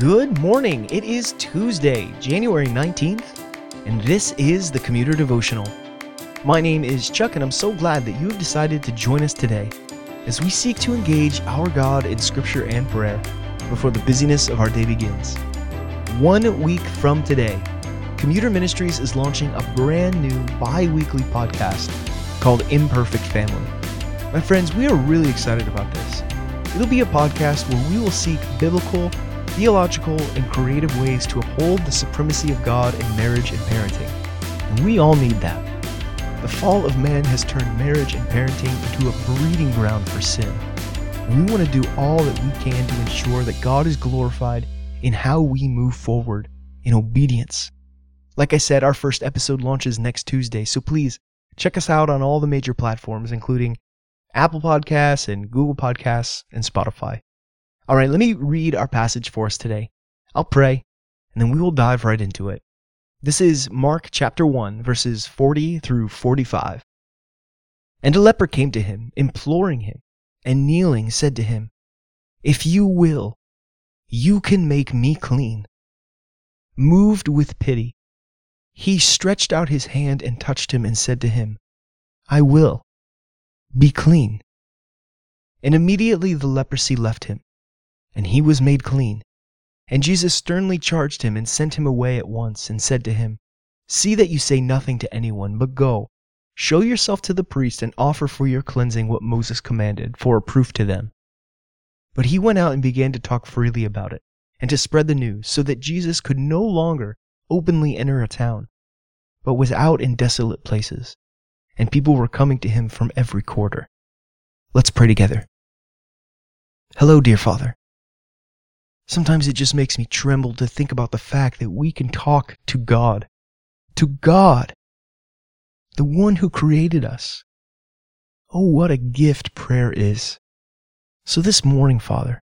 Good morning. It is Tuesday, January 19th, and this is the Commuter Devotional. My name is Chuck, and I'm so glad that you have decided to join us today as we seek to engage our God in Scripture and prayer before the busyness of our day begins. 1 week from today, Commuter Ministries is launching a brand new bi-weekly podcast called Imperfect Family. My friends, we are really excited about this. It'll be a podcast where we will seek biblical, theological, and creative ways to uphold the supremacy of God in marriage and parenting. And we all need that. The fall of man has turned marriage and parenting into a breeding ground for sin. And we want to do all that we can to ensure that God is glorified in how we move forward in obedience. Like I said, our first episode launches next Tuesday, so please check us out on all the major platforms, including Apple Podcasts and Google Podcasts and Spotify. All right, let me read our passage for us today. I'll pray, and then we will dive right into it. This is Mark chapter 1, verses 40 through 45. And a leper came to him, imploring him, and kneeling said to him, "If you will, you can make me clean." Moved with pity, he stretched out his hand and touched him and said to him, "I will, be clean." And immediately the leprosy left him, and he was made clean. And Jesus sternly charged him and sent him away at once and said to him, "See that you say nothing to anyone, but go, show yourself to the priest and offer for your cleansing what Moses commanded for a proof to them." But he went out and began to talk freely about it and to spread the news, so that Jesus could no longer openly enter a town, but was out in desolate places, and people were coming to him from every quarter. Let's pray together. Hello, dear Father. Sometimes it just makes me tremble to think about the fact that we can talk to God. To God, the one who created us. Oh, what a gift prayer is. So this morning, Father,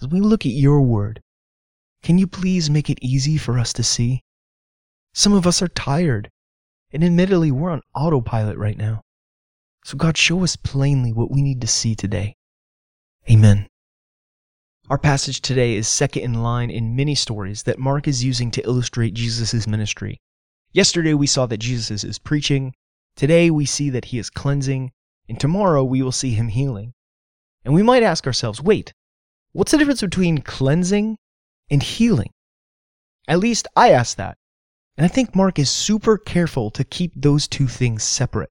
as we look at your word, can you please make it easy for us to see? Some of us are tired, and admittedly, we're on autopilot right now. So God, show us plainly what we need to see today. Amen. Our passage today is second in line in many stories that Mark is using to illustrate Jesus' ministry. Yesterday we saw that Jesus is preaching, today we see that he is cleansing, and tomorrow we will see him healing. And we might ask ourselves, wait, what's the difference between cleansing and healing? At least I asked that, and I think Mark is super careful to keep those two things separate.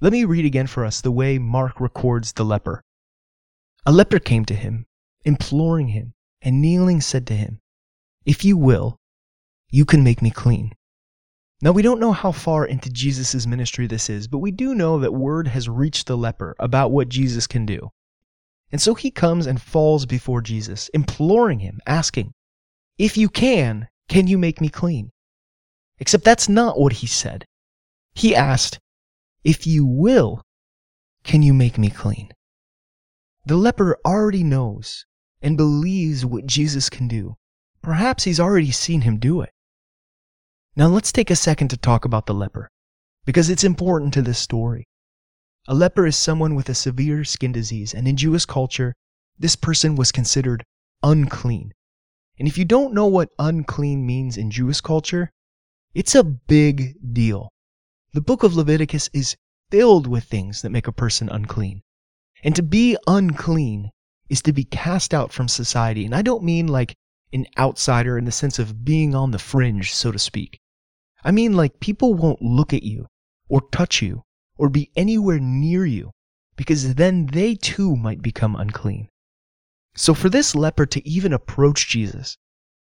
Let me read again for us the way Mark records the leper. A leper came to him, imploring him, and kneeling said to him, "If you will, you can make me clean." Now we don't know how far into Jesus' ministry this is, but we do know that word has reached the leper about what Jesus can do. And so he comes and falls before Jesus, imploring him, asking, "If you can you make me clean?" Except that's not what he said. He asked, "If you will, can you make me clean?" The leper already knows and believes what Jesus can do. Perhaps he's already seen him do it. Now let's take a second to talk about the leper, because it's important to this story. A leper is someone with a severe skin disease, and in Jewish culture, this person was considered unclean. And if you don't know what unclean means in Jewish culture, it's a big deal. The book of Leviticus is filled with things that make a person unclean. And to be unclean is to be cast out from society, and I don't mean like an outsider in the sense of being on the fringe, so to speak. I mean like people won't look at you or touch you or be anywhere near you, because then they too might become unclean. So for this leper to even approach Jesus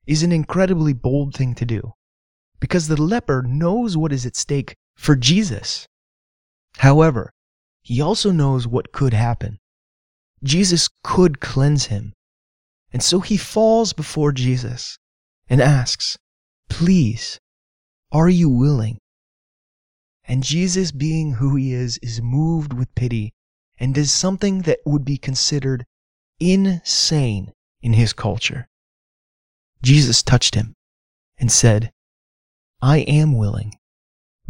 is an incredibly bold thing to do, because the leper knows what is at stake for Jesus. However, he also knows what could happen. Jesus could cleanse him. And so he falls before Jesus and asks, "Please, are you willing?" And Jesus, being who he is moved with pity and does something that would be considered insane in his culture. Jesus touched him and said, "I am willing.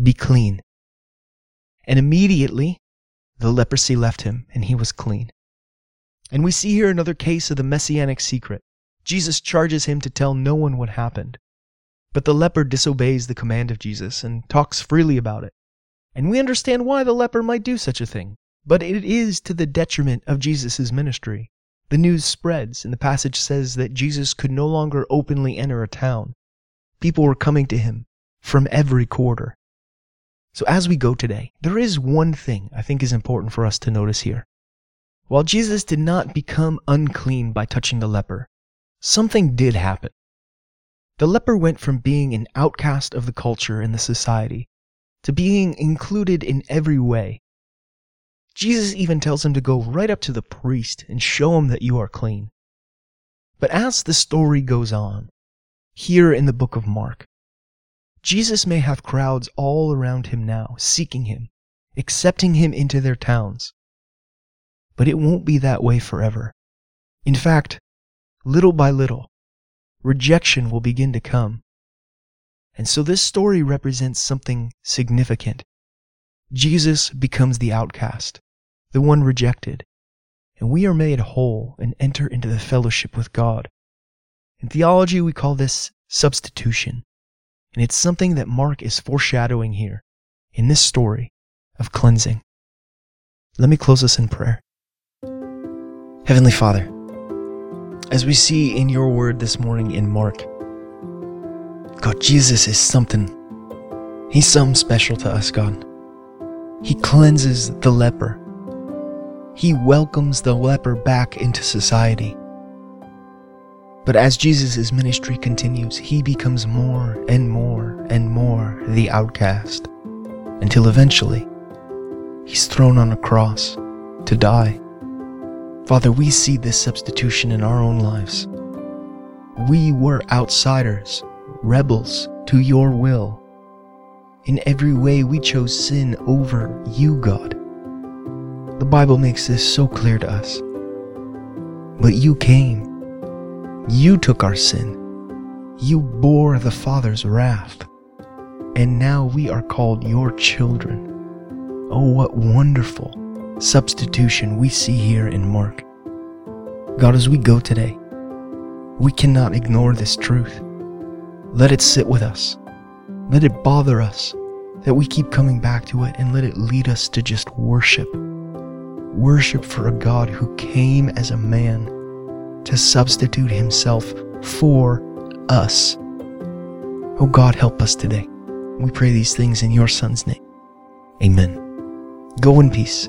Be clean." And immediately the leprosy left him and he was clean. And we see here another case of the messianic secret, Jesus charges him to tell no one what happened. But the leper disobeys the command of Jesus and talks freely about it. And we understand why the leper might do such a thing, but it is to the detriment of Jesus' ministry. The news spreads, and the passage says that Jesus could no longer openly enter a town. People were coming to him from every quarter. So as we go today, there is one thing I think is important for us to notice here. While Jesus did not become unclean by touching the leper, something did happen. The leper went from being an outcast of the culture and the society to being included in every way. Jesus even tells him to go right up to the priest and show him that you are clean. But as the story goes on, here in the book of Mark, Jesus may have crowds all around him now, seeking him, accepting him into their towns. But it won't be that way forever. In fact, little by little, rejection will begin to come. And so this story represents something significant. Jesus becomes the outcast, the one rejected, and we are made whole and enter into the fellowship with God. In theology, we call this substitution, and it's something that Mark is foreshadowing here in this story of cleansing. Let me close us in prayer. Heavenly Father, as we see in your word this morning in Mark, God, Jesus is something. He's something special to us, God. He cleanses the leper. He welcomes the leper back into society. But as Jesus' ministry continues, he becomes more and more and more the outcast, until eventually he's thrown on a cross to die. Father, we see this substitution in our own lives. We were outsiders, rebels to your will. In every way, we chose sin over you, God. The Bible makes this so clear to us. But you came. You took our sin. You bore the Father's wrath. And now we are called your children. Oh, what wonderful substitution we see here in Mark. God, as we go today, we cannot ignore this truth. Let it sit with us. Let it bother us that we keep coming back to it, and let it lead us to just worship. Worship for a God who came as a man to substitute himself for us. Oh God, help us today. We pray these things in your Son's name. Amen. Go in peace.